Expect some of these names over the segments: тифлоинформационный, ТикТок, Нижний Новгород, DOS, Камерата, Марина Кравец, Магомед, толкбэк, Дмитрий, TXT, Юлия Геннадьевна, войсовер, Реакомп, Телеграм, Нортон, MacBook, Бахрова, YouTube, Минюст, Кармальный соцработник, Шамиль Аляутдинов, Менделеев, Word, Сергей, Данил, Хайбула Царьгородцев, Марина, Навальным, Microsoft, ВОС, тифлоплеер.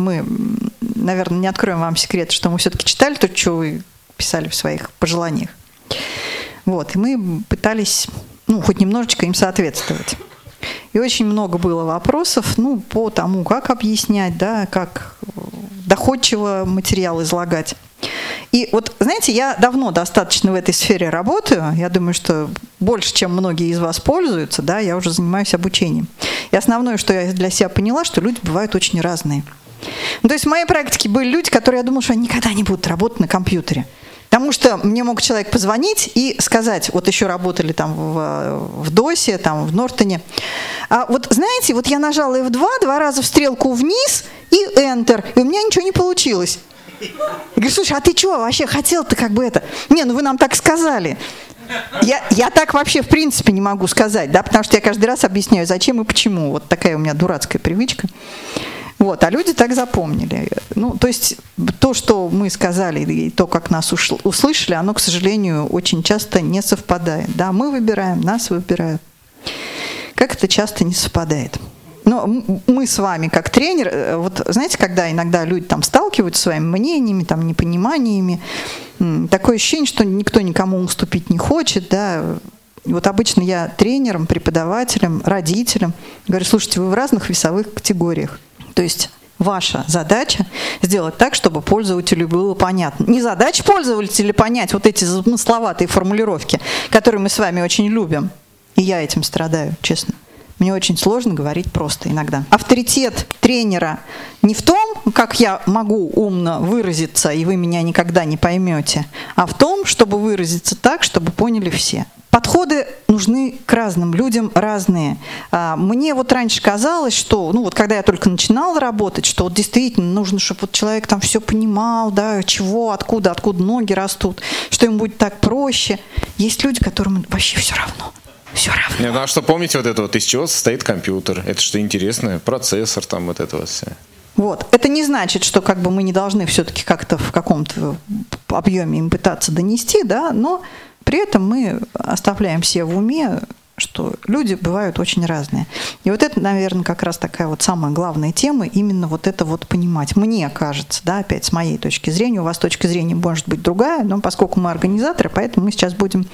мы, наверное, не откроем вам секрет, что мы все-таки читали то, что вы писали в своих пожеланиях. Вот, и мы пытались, ну, хоть немножечко им соответствовать. И очень много было вопросов, ну, по тому, как объяснять, да, как доходчиво материал излагать. И вот, знаете, я давно достаточно в этой сфере работаю, я думаю, что больше, чем многие из вас пользуются, да, я уже занимаюсь обучением. И основное, что я для себя поняла, что люди бывают очень разные. Ну, то есть в моей практике были люди, которые, я думала, что они никогда не будут работать на компьютере. Потому что мне мог человек позвонить и сказать, вот еще работали там в DOS, там в Нортоне, а вот знаете, вот я нажала F2, два раза в стрелку вниз и Enter, и у меня ничего не получилось. Я говорю, слушай, а ты чего вообще хотел-то как бы это? Не, ну вы нам так сказали. Я так вообще в принципе не могу сказать, да, потому что я каждый раз объясняю, зачем и почему. Вот такая у меня дурацкая привычка. Вот, а люди так запомнили. Ну, то есть то, что мы сказали, и то, как нас услышали, оно, к сожалению, очень часто не совпадает. Да, мы выбираем, нас выбирают. Как это часто не совпадает? Но мы с вами, как тренер, вот знаете, когда иногда люди там сталкиваются своими мнениями, там непониманиями, такое ощущение, что никто никому уступить не хочет, да. Вот обычно я тренерам, преподавателям, родителям говорю, слушайте, вы в разных весовых категориях. То есть ваша задача сделать так, чтобы пользователю было понятно. Не задача пользователя понять вот эти замысловатые формулировки, которые мы с вами очень любим. И я этим страдаю, честно. Мне очень сложно говорить просто иногда. Авторитет тренера не в том, как я могу умно выразиться, и вы меня никогда не поймете, а в том, чтобы выразиться так, чтобы поняли все. Подходы нужны к разным людям, разные. Мне вот раньше казалось, что, ну вот когда я только начинала работать, что вот действительно нужно, чтобы вот человек там все понимал, да, чего, откуда ноги растут, что им будет так проще. Есть люди, которым вообще все равно. Все равно. Нет, ну а что помните вот это вот, из чего состоит компьютер? Это что интересное? Процессор там вот этого все. Вот. Это не значит, что как бы мы не должны все-таки как-то в каком-то объеме им пытаться донести, да, но при этом мы оставляем все в уме, что люди бывают очень разные. И вот это, наверное, как раз такая вот самая главная тема, именно вот это вот понимать. Мне кажется, да, опять с моей точки зрения, у вас точка зрения может быть другая, но поскольку мы организаторы, поэтому мы сейчас будем...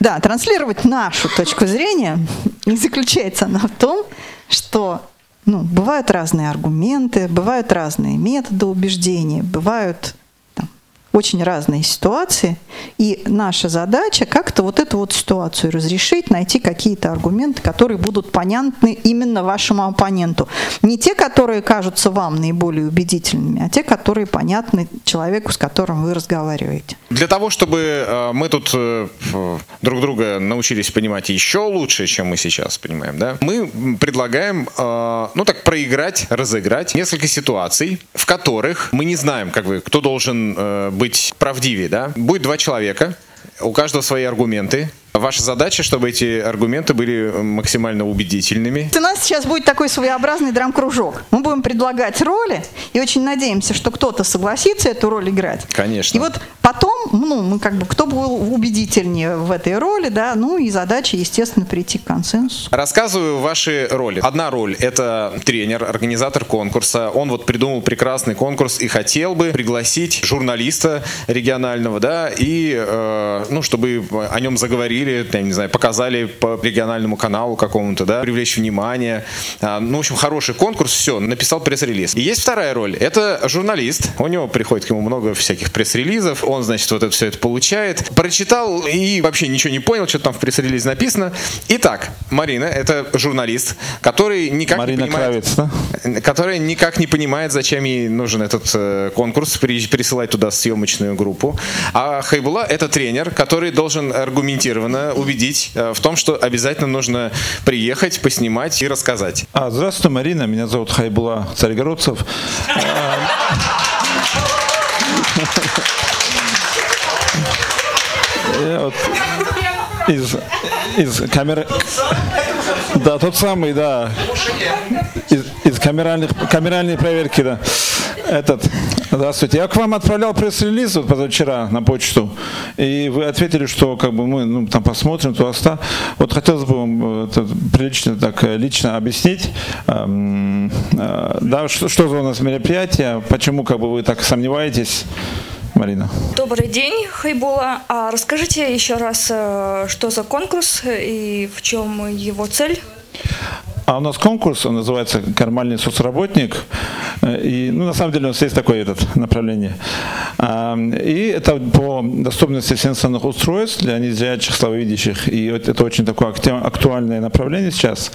Да, транслировать нашу точку зрения, и заключается она в том, что ну, бывают разные аргументы, бывают разные методы убеждения, бывают там, очень разные ситуации, и наша задача как-то вот эту вот ситуацию разрешить, найти какие-то аргументы, которые будут понятны именно вашему оппоненту. Не те, которые кажутся вам наиболее убедительными, а те, которые понятны человеку, с которым вы разговариваете. Для того, чтобы мы тут друг друга научились понимать еще лучше, чем мы сейчас понимаем, да, мы предлагаем, ну так, разыграть несколько ситуаций, в которых мы не знаем, как бы, кто должен быть правдивее, да. Будет два человека, у каждого свои аргументы. Ваша задача, чтобы эти аргументы были максимально убедительными. У нас сейчас будет такой своеобразный драм-кружок. Мы будем предлагать роли, и очень надеемся, что кто-то согласится эту роль играть. Конечно. И вот потом, ну, мы как бы, кто был убедительнее в этой роли, да, ну и задача, естественно, прийти к консенсусу. Рассказываю ваши роли. Одна роль – это тренер, организатор конкурса. Он вот придумал прекрасный конкурс и хотел бы пригласить журналиста регионального, да, и, ну, чтобы о нем заговорили. Или, я не знаю, показали по региональному каналу какому-то, да, привлечь внимание. Ну, в общем, хороший конкурс, все, написал пресс-релиз. И есть вторая роль, это журналист. У него приходит к нему много всяких пресс-релизов, он, значит, вот это все это получает. Прочитал и вообще ничего не понял, что там в пресс-релизе написано. Итак, Марина, это журналист, который никак Марина не понимает... Кравец, да? Который никак не понимает, зачем ей нужен этот конкурс, присылать туда съемочную группу. А Хайбула — это тренер, который должен аргументированно убедить в том, что обязательно нужно приехать, поснимать и рассказать. Здравствуйте, Марина. Меня зовут Хайбула Царьгородцев. Я вот из камеры... Да, тот самый, да. Из камеральной проверки, да. Здравствуйте. Я к вам отправлял пресс-релиз вот позавчера на почту, и вы ответили, что как бы мы там посмотрим туда-сюда. Вот хотелось бы вам прилично так лично объяснить, да, что за у нас мероприятие, почему как бы вы так сомневаетесь. Марина. Добрый день, Хайбула. А расскажите еще раз, что за конкурс и в чем его цель? А у нас конкурс, он называется «Кармальный соцработник». И, ну, на самом деле у нас есть такое направление. И это по доступности сенсорных устройств для незрячих, слабовидящих. И это очень такое актуальное направление сейчас.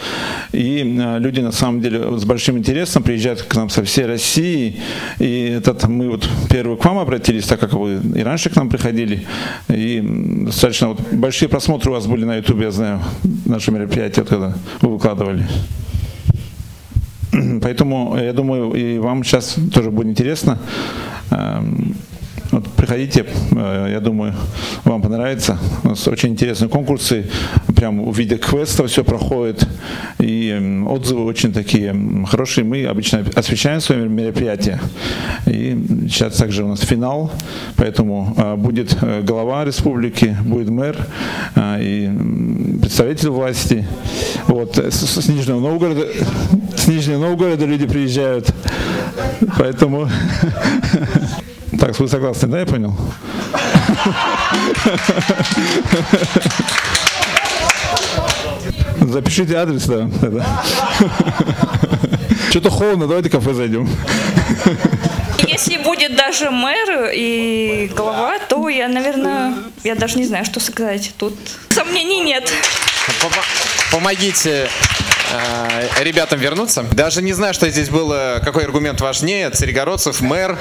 И люди, на самом деле, с большим интересом приезжают к нам со всей России. И мы вот первые к вам обратились, так как вы и раньше к нам приходили. И достаточно большие просмотры у вас были на YouTube, я знаю, наши мероприятия, когда вы выкладывали. Поэтому, я думаю, и вам сейчас тоже будет интересно. Вот приходите, я думаю, вам понравится. У нас очень интересные конкурсы, прям в виде квестов все проходит. И отзывы очень такие хорошие. Мы обычно освещаем свои мероприятия. И сейчас также у нас финал. Поэтому будет глава республики, будет мэр и представитель власти. Вот, с Нижнего Новгорода люди приезжают. Поэтому... Так, вы согласны, да, я понял? Запишите адрес, да. Что-то холодно, давайте в кафе зайдем. Если будет даже мэр и глава, то я, наверное, я даже не знаю, что сказать. Тут сомнений нет. Помогите ребятам вернуться. Даже не знаю, что здесь было, какой аргумент важнее, Царьгородцев, мэр...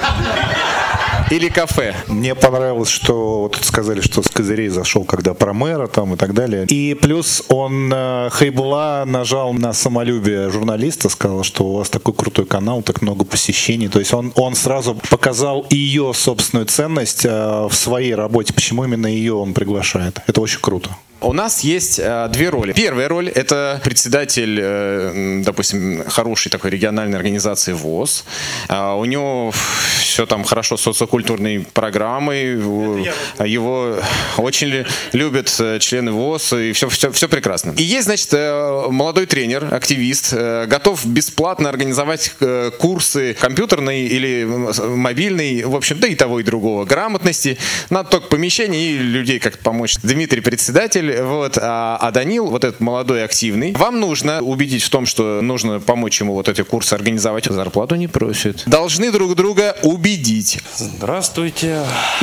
Или кафе. Мне понравилось, что вот сказали, что с козырей зашел, когда про мэра там и так далее. И плюс он, Хайбула, нажал на самолюбие журналиста, сказал, что у вас такой крутой канал, так много посещений. То есть он сразу показал ее собственную ценность в своей работе. Почему именно ее он приглашает? Это очень круто. У нас есть две роли. Первая роль – это председатель, допустим, хорошей такой региональной организации ВОС. У него все там хорошо с социокультурной программой. Его очень любят члены ВОС, и все прекрасно. И есть, значит, молодой тренер, активист, готов бесплатно организовать курсы компьютерной или мобильной, в общем, да и того, и другого, грамотности. Надо только помещение и людей как-то помочь. Дмитрий – председатель. Вот, а Данил, вот этот молодой активный, вам нужно убедить в том, что нужно помочь ему вот эти курсы организовать. Зарплату не просит. Должны друг друга убедить. Здравствуйте.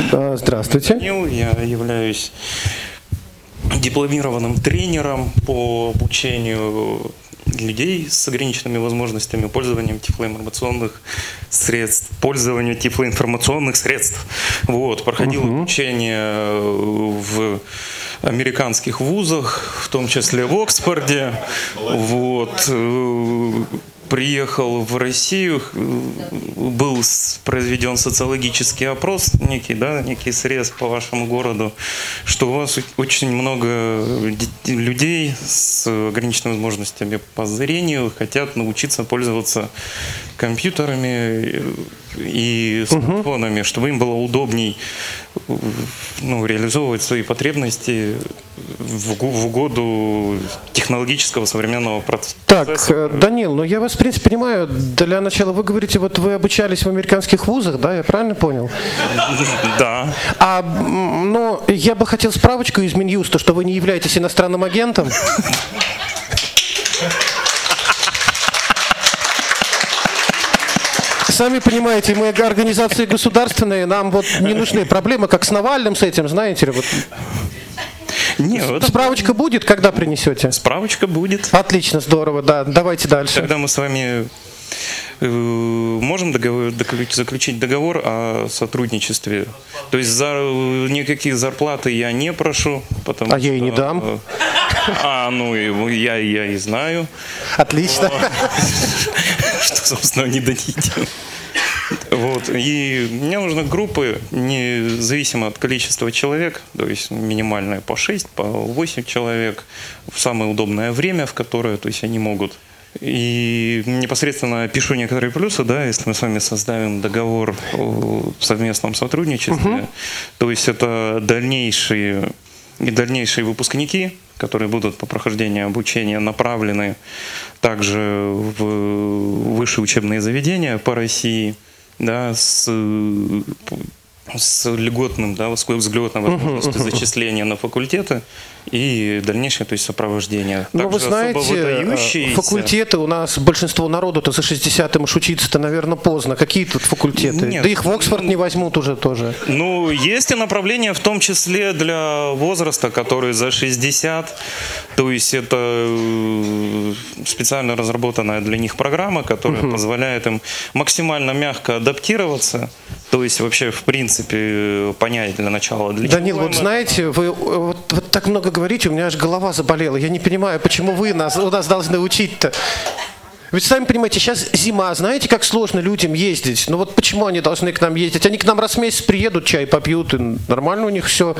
Здравствуйте. Данил, я являюсь дипломированным тренером по обучению людей с ограниченными возможностями пользованием тифлоинформационных средств, пользованию тифлоинформационных средств. Вот, проходил обучение в американских вузах, в том числе в Оксфорде. Вот. Приехал в Россию, был произведен социологический опрос, некий срез по вашему городу, что у вас очень много людей с ограниченными возможностями по зрению хотят научиться пользоваться компьютерами и смартфонами, чтобы им было удобней, ну, реализовывать свои потребности в угоду технологического современного процесса. Так, Данил, ну я вас, в принципе, понимаю. Для начала вы говорите, вот вы обучались в американских вузах, да, я правильно понял? Да. Но я бы хотел справочку из Минюста, что вы не являетесь иностранным агентом. Сами понимаете, мы организации государственные, нам вот не нужны проблемы, как с Навальным, с этим, знаете ли, вот. Нет, справочка будет, когда принесете? Справочка будет. Отлично, здорово, да. Давайте дальше. Тогда мы с вами можем заключить договор о сотрудничестве. То есть никакие зарплаты я не прошу, потому что я и не дам. Я и знаю. Отлично. Что, собственно, не дадите. Вот. И мне нужны группы, независимо от количества человек, то есть минимальная по 6, по 8 человек, в самое удобное время, в которое, то есть они могут И непосредственно пишу некоторые плюсы, да, если мы с вами создавим договор о совместном сотрудничестве, то есть это дальнейшие выпускники, которые будут по прохождению обучения направлены также в высшие учебные заведения по России, да, с льготным, да, с льготной возможностью зачисления на факультеты и дальнейшее, то есть, сопровождение. Но также вы знаете, факультеты у нас, большинство народу-то за 60-м уж учиться-то, наверное, поздно. Какие тут факультеты? Нет, да их в Оксфорд не возьмут уже тоже. Ну, есть и направления, в том числе для возраста, который за 60, то есть это специально разработанная для них программа, которая позволяет им максимально мягко адаптироваться, то есть вообще, в принципе, понять для начала. Для Данил, вот знаете, вы вот так много говорите, у меня аж голова заболела. Я не понимаю, почему вы у нас должны учить-то. Ведь сами понимаете, сейчас зима, знаете, как сложно людям ездить. Ну вот почему они должны к нам ездить? Они к нам раз в месяц приедут, чай попьют, и нормально у них все.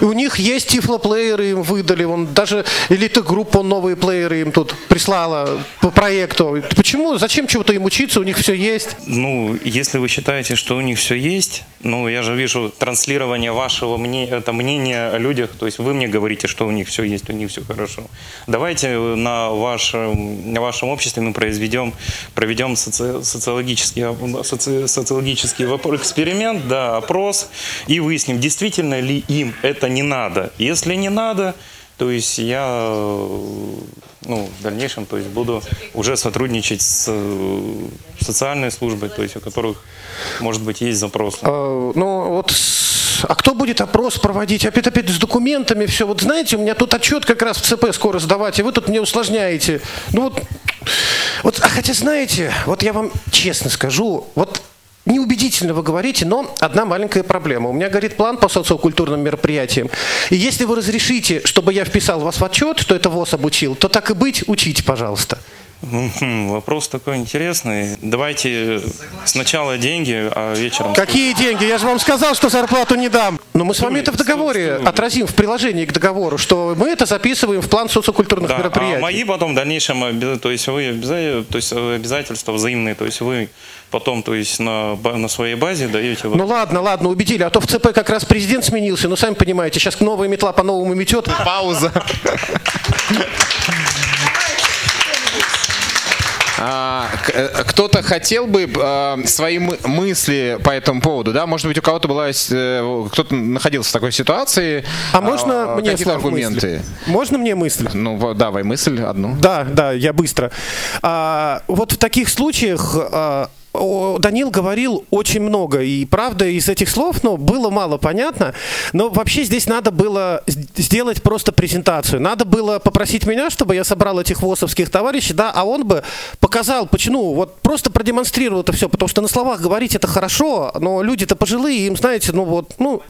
И у них есть тифлоплееры, им выдали, вон, даже элита-группа новые плееры им тут прислала по проекту. Почему? Зачем чего-то им учиться, у них все есть? Ну, если вы считаете, что у них все есть, ну, я же вижу транслирование вашего мнения о людях, то есть вы мне говорите, что у них все есть, у них все хорошо. Давайте на вашем обществе мы проведем социологический эксперимент, да, опрос, и выясним, действительно ли им это не надо. Если не надо, то есть я в дальнейшем, то есть буду уже сотрудничать с социальной службой, то есть у которых, может быть, есть запрос. А кто будет опрос проводить? Опять с документами все. Вот знаете, у меня тут отчет как раз в ЦП скоро сдавать, и вы тут мне усложняете. Хотя знаете, вот я вам честно скажу, вот неубедительно вы говорите, но одна маленькая проблема. У меня горит план по социокультурным мероприятиям. И если вы разрешите, чтобы я вписал вас в отчет, что это ВОС обучил, то так и быть, учите, пожалуйста. Вопрос такой интересный. Давайте сначала деньги, а вечером... Какие деньги? Я же вам сказал, что зарплату не дам. Но мы с вами это в договоре отразим, в приложении к договору, что мы это записываем в план социокультурных мероприятий. А мои потом в дальнейшем, то есть вы обязательства взаимные, то есть вы... Потом, то есть, на своей базе даете... Ну ладно, убедили, а то в ЦП как раз президент сменился, сами понимаете, сейчас новая метла по-новому метет. Пауза. Кто-то хотел бы свои мысли по этому поводу, да? Может быть, у кого-то была, кто-то находился в такой ситуации. А можно мне аргументы? Можно мне мысль? Ну, давай мысль одну. Да, я быстро. Вот в таких случаях... Данил говорил очень много, и правда из этих слов было мало понятно, но вообще здесь надо было сделать просто презентацию. Надо было попросить меня, чтобы я собрал этих ВОСовских товарищей, да, а он бы показал, почему, просто продемонстрировал это все, потому что на словах говорить это хорошо, но люди-то пожилые, им, знаете, Он вообще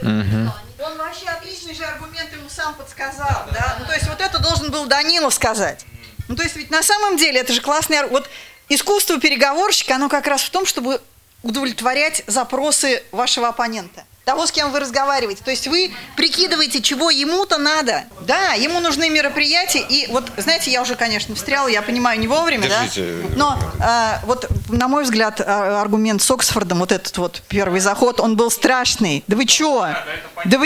отличный же аргумент ему сам подсказал, да, то есть это должен был Данилов сказать. То есть ведь на самом деле это же классный аргумент. Искусство переговорщика, оно как раз в том, чтобы удовлетворять запросы вашего оппонента, того, с кем вы разговариваете. То есть вы прикидываете, чего ему-то надо. Да, ему нужны мероприятия. И знаете, я уже, конечно, встряла, я понимаю, не вовремя, держите, да? Но на мой взгляд, аргумент с Оксфордом, этот первый заход, он был страшный. Да вы чё? Да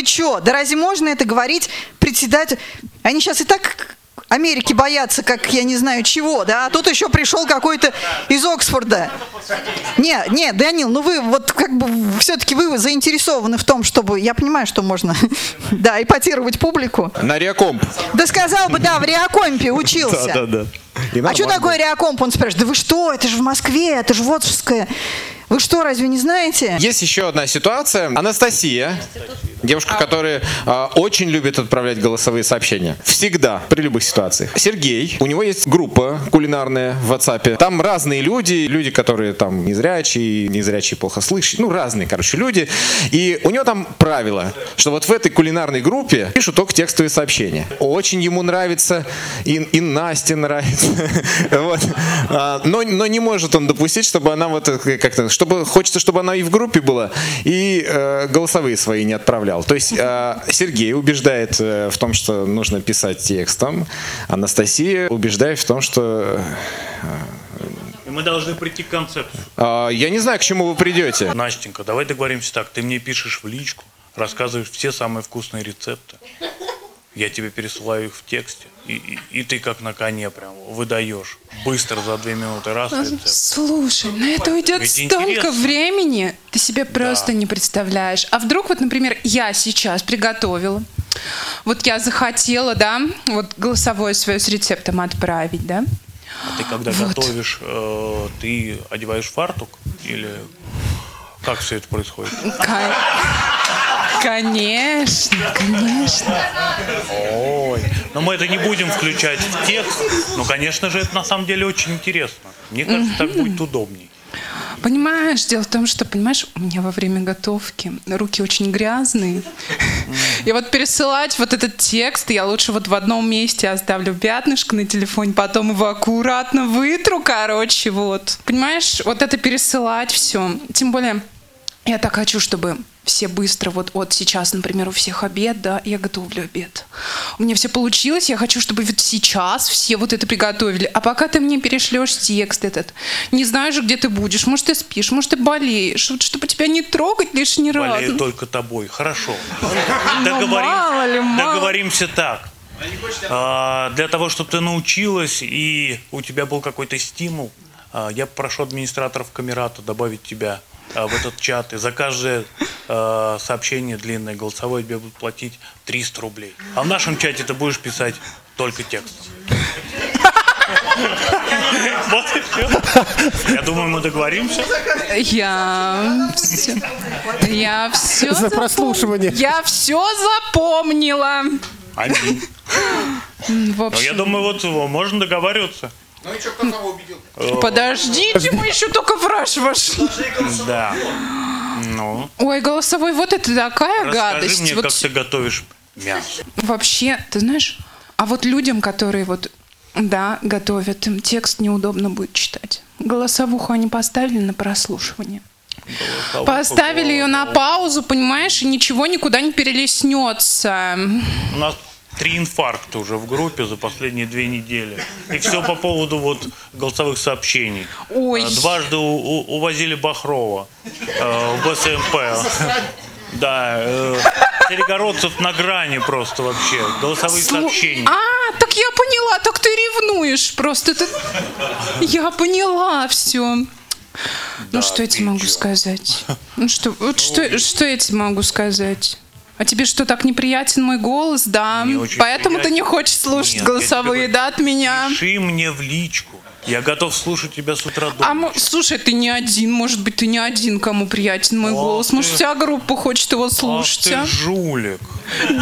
разве можно это говорить председателю? Они сейчас и так... Америки боятся, как я не знаю чего, да, а тут еще пришел какой-то из Оксфорда. Нет, Данил, вы все-таки вы заинтересованы в том, чтобы, я понимаю, что можно, да, ипотировать публику. На Реакомп. Да сказал бы, да, в Реакомпе учился. А что такое Реакомп, он спрашивает, да вы что, это же в Москве, это же ВОСовское. Вы что, разве не знаете? Есть еще одна ситуация. Анастасия, девушка, которая очень любит отправлять голосовые сообщения. Всегда, при любых ситуациях. Сергей, у него есть группа кулинарная в WhatsApp. Там разные люди, которые там незрячие, плохо слышат. Разные, люди. И у него там правило, что в этой кулинарной группе пишут только текстовые сообщения. Очень ему нравится, и Насте нравится. Но не может он допустить, чтобы она хочется, чтобы она и в группе была, и голосовые свои не отправляла. добавлял. То есть Сергей убеждает в том, что нужно писать текстом, Анастасия убеждает в том, что... Мы должны прийти к концепции. Я не знаю, к чему вы придете. Настенька, давай договоримся так. Ты мне пишешь в личку, рассказываешь все самые вкусные рецепты. Я тебе пересылаю их в тексте. И ты как на коне прям выдаешь. Быстро за 2 минуты раз. Слушай, на это уйдет столько времени. Ты себе просто не представляешь. А вдруг, вот, например, я сейчас приготовила. Вот я захотела, да, вот голосовое свое с рецептом отправить, да. А ты когда готовишь, ты одеваешь фартук? Или как все это происходит? Конечно, конечно. Ой, но мы это не будем включать в текст. Но, конечно же, это на самом деле очень интересно. Мне кажется, так будет удобней. Понимаешь, дело в том, что, понимаешь, у меня во время готовки руки очень грязные. И вот пересылать вот этот текст я лучше вот в одном месте оставлю пятнышко на телефоне, потом его аккуратно вытру, короче, вот. Понимаешь, вот это пересылать все. Тем более, я так хочу, чтобы все быстро, вот сейчас, например, у всех обед, да, я готовлю обед. У меня все получилось, я хочу, чтобы вот сейчас все вот это приготовили. А пока ты мне перешлешь текст этот, не знаю же, где ты будешь, может, ты спишь, может, ты болеешь, вот, чтобы тебя не трогать лишний раз. Болею только тобой, хорошо. Договоримся так. Для того, чтобы ты научилась и у тебя был какой-то стимул, я попрошу администраторов Камерата добавить тебя в этот чат, и за каждое сообщение длинное голосовое тебе будут платить 300 рублей. А в нашем чате ты будешь писать только текстом. Вот и все. Я думаю, мы договоримся. Я все за прослушивание. Я все запомнила. Аминь. Я думаю, вот можно договариваться. Ну и что, кто кого убедил? Подождите, мы еще только в раж вошли. Да. Ну. Ой, голосовой, вот это такая гадость. Расскажи мне, как ты готовишь мясо. Вообще, ты знаешь, а вот людям, которые вот, да, готовят, им текст неудобно будет читать. Голосовуху они поставили на прослушивание. Поставили ее на паузу, понимаешь, и ничего никуда не перелеснется. У нас 3 инфаркта уже в группе за последние 2 недели. И все по поводу вот голосовых сообщений. Ой. Дважды увозили Бахрова в СМП. Да, Царьгородцев на грани просто вообще. Голосовые сообщения. А, так я поняла, так ты ревнуешь просто. Я поняла все. Ну что я тебе могу сказать? Ну что я тебе могу сказать? А тебе что, так неприятен мой голос, да? Поэтому приятен. Ты не хочешь слушать голосовые, да, от меня? Пиши мне в личку. Я готов слушать тебя с утра до ночи. Слушай, ты не один, может быть, ты не один, кому приятен мой голос. Может, вся группа хочет его слушать, а? Ты жулик.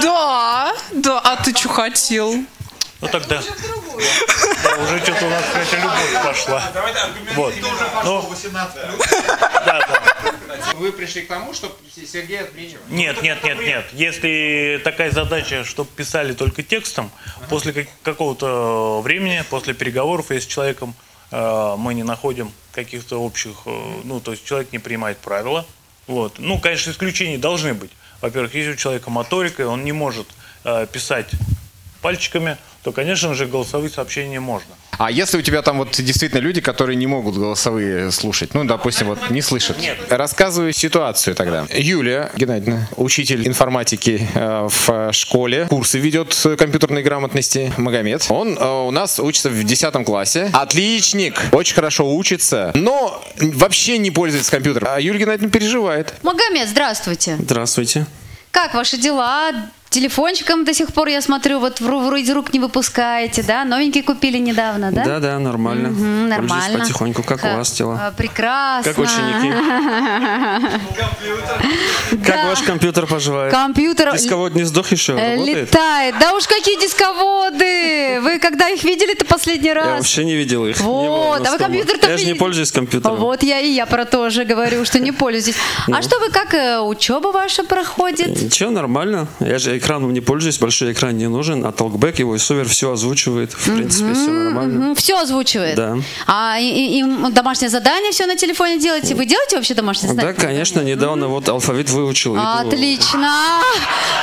Да, а ты что хотел? Ну тогда... Уже что-то у нас какая-то любовь пошла. Вот. Вы пришли к тому, чтобы Сергея отменили? Нет. Если такая задача, чтобы писали только текстом, после какого-то времени, после переговоров, если с человеком мы не находим каких-то общих, ну, то есть человек не принимает правила. Вот. Ну, конечно, исключения должны быть. Во-первых, если у человека моторика, и он не может писать пальчиками, то, конечно же, голосовые сообщения можно. А если у тебя там вот действительно люди, которые не могут голосовые слушать, ну, допустим, вот не слышат. Нет. Рассказываю ситуацию тогда. Юлия Геннадьевна, учитель информатики в школе, курсы ведет компьютерной грамотности. Магомед, он у нас учится в 10 классе. Отличник, очень хорошо учится, но вообще не пользуется компьютером. А Юлия Геннадьевна переживает. Магомед, здравствуйте. Здравствуйте. Как ваши дела? Телефончиком до сих пор, я смотрю, вот вроде рук не выпускаете, да? Новенький купили недавно, да? Да, нормально. Угу, нормально. Потихоньку, как у вас дела? Прекрасно. Как ученики? Как ваш компьютер поживает? Компьютер... Дисковод не сдох еще, работает? Летает. Да уж, какие дисководы! Вы когда их видели-то последний раз? Я вообще не видел их. Вот, а вы компьютер-то... Я же не пользуюсь компьютером. Вот я про то же говорю, что не пользуюсь. А что вы, как учеба ваша проходит? Ничего, нормально. Я же экраном не пользуюсь, большой экран не нужен, а толкбэк, его войсовер все озвучивает, в принципе, все нормально. Все озвучивает? Да. А им домашнее задание все на телефоне делаете? Вы делаете вообще домашнее задание? Да, конечно, недавно вот алфавит выучил. Отлично!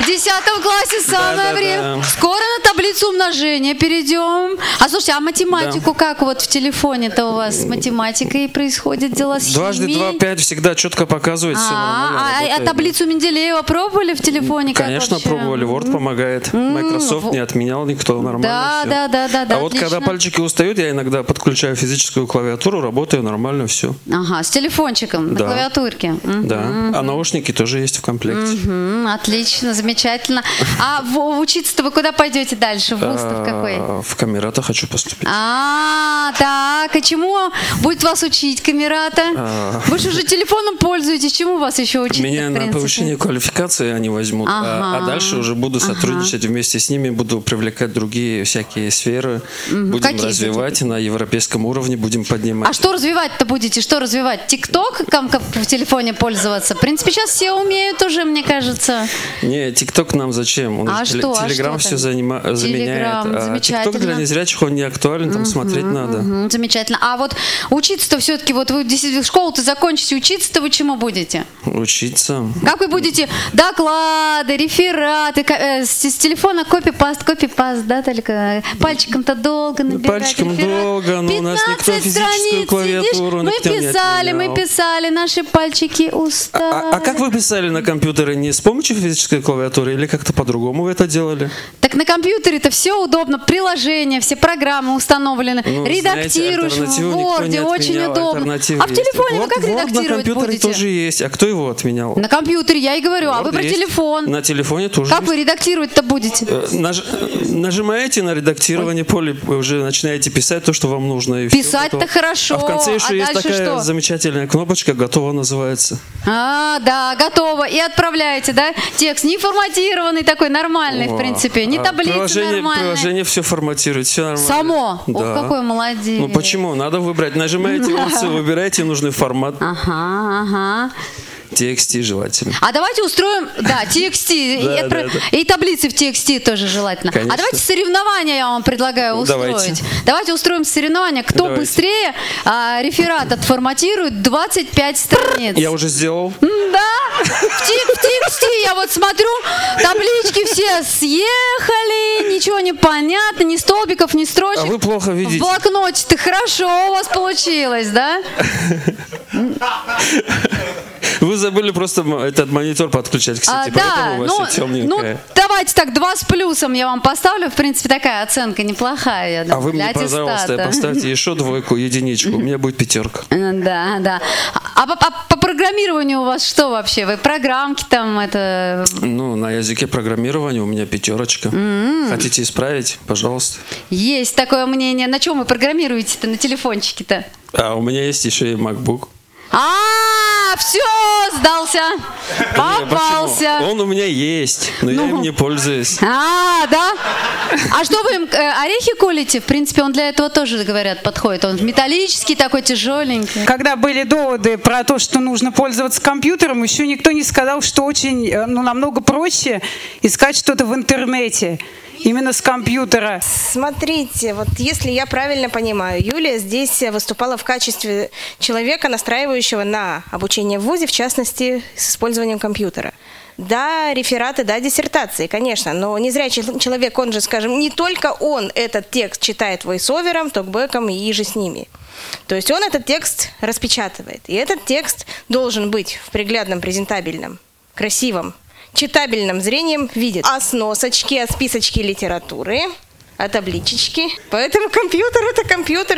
В 10 классе самое время. Скоро на таблицу умножения перейдем. А слушайте, а математику как вот в телефоне-то у вас с математикой происходят дела, с химией? 2 × 2 = 5 всегда четко показывает. А таблицу Менделеева пробовали в телефоне? Конечно, пробовали. Word помогает. Microsoft не отменял никто, нормально все. Да. А вот когда пальчики устают, я иногда подключаю физическую клавиатуру, работаю нормально, все. Ага, с телефончиком на клавиатурке. Да, а наушники тоже есть в комплекте. Отлично, замечательно. А учиться-то вы куда пойдете дальше? В вузов какой? В Камерата хочу поступить. А, так, и чему будет вас учить Камерата? Вы же уже телефоном пользуетесь, чему вас еще учить? Меня на повышение квалификации они возьмут, а дальше уже буду сотрудничать вместе с ними, буду привлекать другие всякие сферы, будем развивать на европейском уровне, будем поднимать. А что развивать-то будете? Что развивать? ТикТок в телефоне пользоваться? В принципе, сейчас все умеют уже, мне кажется. Не, ТикТок нам зачем? Он Телеграм все заменяет. А ТикТок для незрячих, он не актуален, там смотреть надо. Замечательно. А вот учиться-то все-таки, вот вы действительно школу-то закончите, учиться-то вы чему будете? Учиться. Как вы будете доклады, рефераты, с телефона копипаст, да, только пальчиком-то долго набирать. Пальчиком долго, но у нас никто физическую клавиатуру не отменял. Мы писали, наши пальчики устали. А как вы писали на компьютере? Не с помощью физической клавиатуры или как-то по-другому вы это делали? Так на компьютере-то все удобно, приложения, все программы установлены, редактируешь в Word, очень удобно. А в телефоне вы как редактировать будете? Тоже есть, а кто его отменял? На компьютере, я и говорю, а вы про телефон. На телефоне тоже. Как вы редактировать-то будете? Нажимаете на редактирование поле, уже начинаете писать то, что вам нужно. Писать-то хорошо. А в конце еще есть такая замечательная кнопочка, готово называется. А, да, готово. И отправляете, да? Текст не форматированный такой, нормальный, в принципе. Не таблица нормальная. Приложение все форматирует, все нормально. Само? Да. О, какой молодец. Ну почему? Надо выбрать. Нажимаете опцию, выбираете нужный формат. Ага. TXT желательно. А давайте устроим, да, TXT и таблицы в TXT тоже желательно. А давайте соревнования я вам предлагаю устроить. Давайте устроим соревнования, кто быстрее реферат отформатирует 25 страниц. Я уже сделал. Да, в TXT я вот смотрю, таблички все съехали, ничего не понятно, ни столбиков, ни строчек. А вы плохо видите. В блокноте-то хорошо у вас получилось, да? Вы забыли просто этот монитор подключать, кстати, поэтому у вас все темненькое. Ну, давайте так, 2+ я вам поставлю. В принципе, такая оценка неплохая, я думаю. А вы мне, пожалуйста, поставьте еще 2, 1. У меня будет 5. Да. А по программированию у вас что вообще? Вы программки там это... Ну, на языке программирования у меня пятерочка. Хотите исправить? Пожалуйста. Есть такое мнение. На чем вы программируете-то, на телефончике-то? А у меня есть еще и MacBook. Все, сдался, попался. Он у меня есть, но я им не пользуюсь. Да? А что вы им орехи колите? В принципе, он для этого тоже, говорят, подходит. Он металлический такой, тяжеленький. Когда были доводы про то, что нужно пользоваться компьютером, еще никто не сказал, что очень, намного проще искать что-то в интернете. Именно с компьютера. Смотрите, вот если я правильно понимаю, Юлия здесь выступала в качестве человека, настраивающего на обучение в вузе, в частности, с использованием компьютера. Да, рефераты, да, диссертации, конечно, но незрячий человек, он же, скажем, не только он этот текст читает войсовером, токбэком и же с ними. То есть он этот текст распечатывает, и этот текст должен быть в приглядном, презентабельном, красивом, читабельным зрением видит. А сносочки, а списочки литературы, а табличечки. Поэтому компьютер – это компьютер.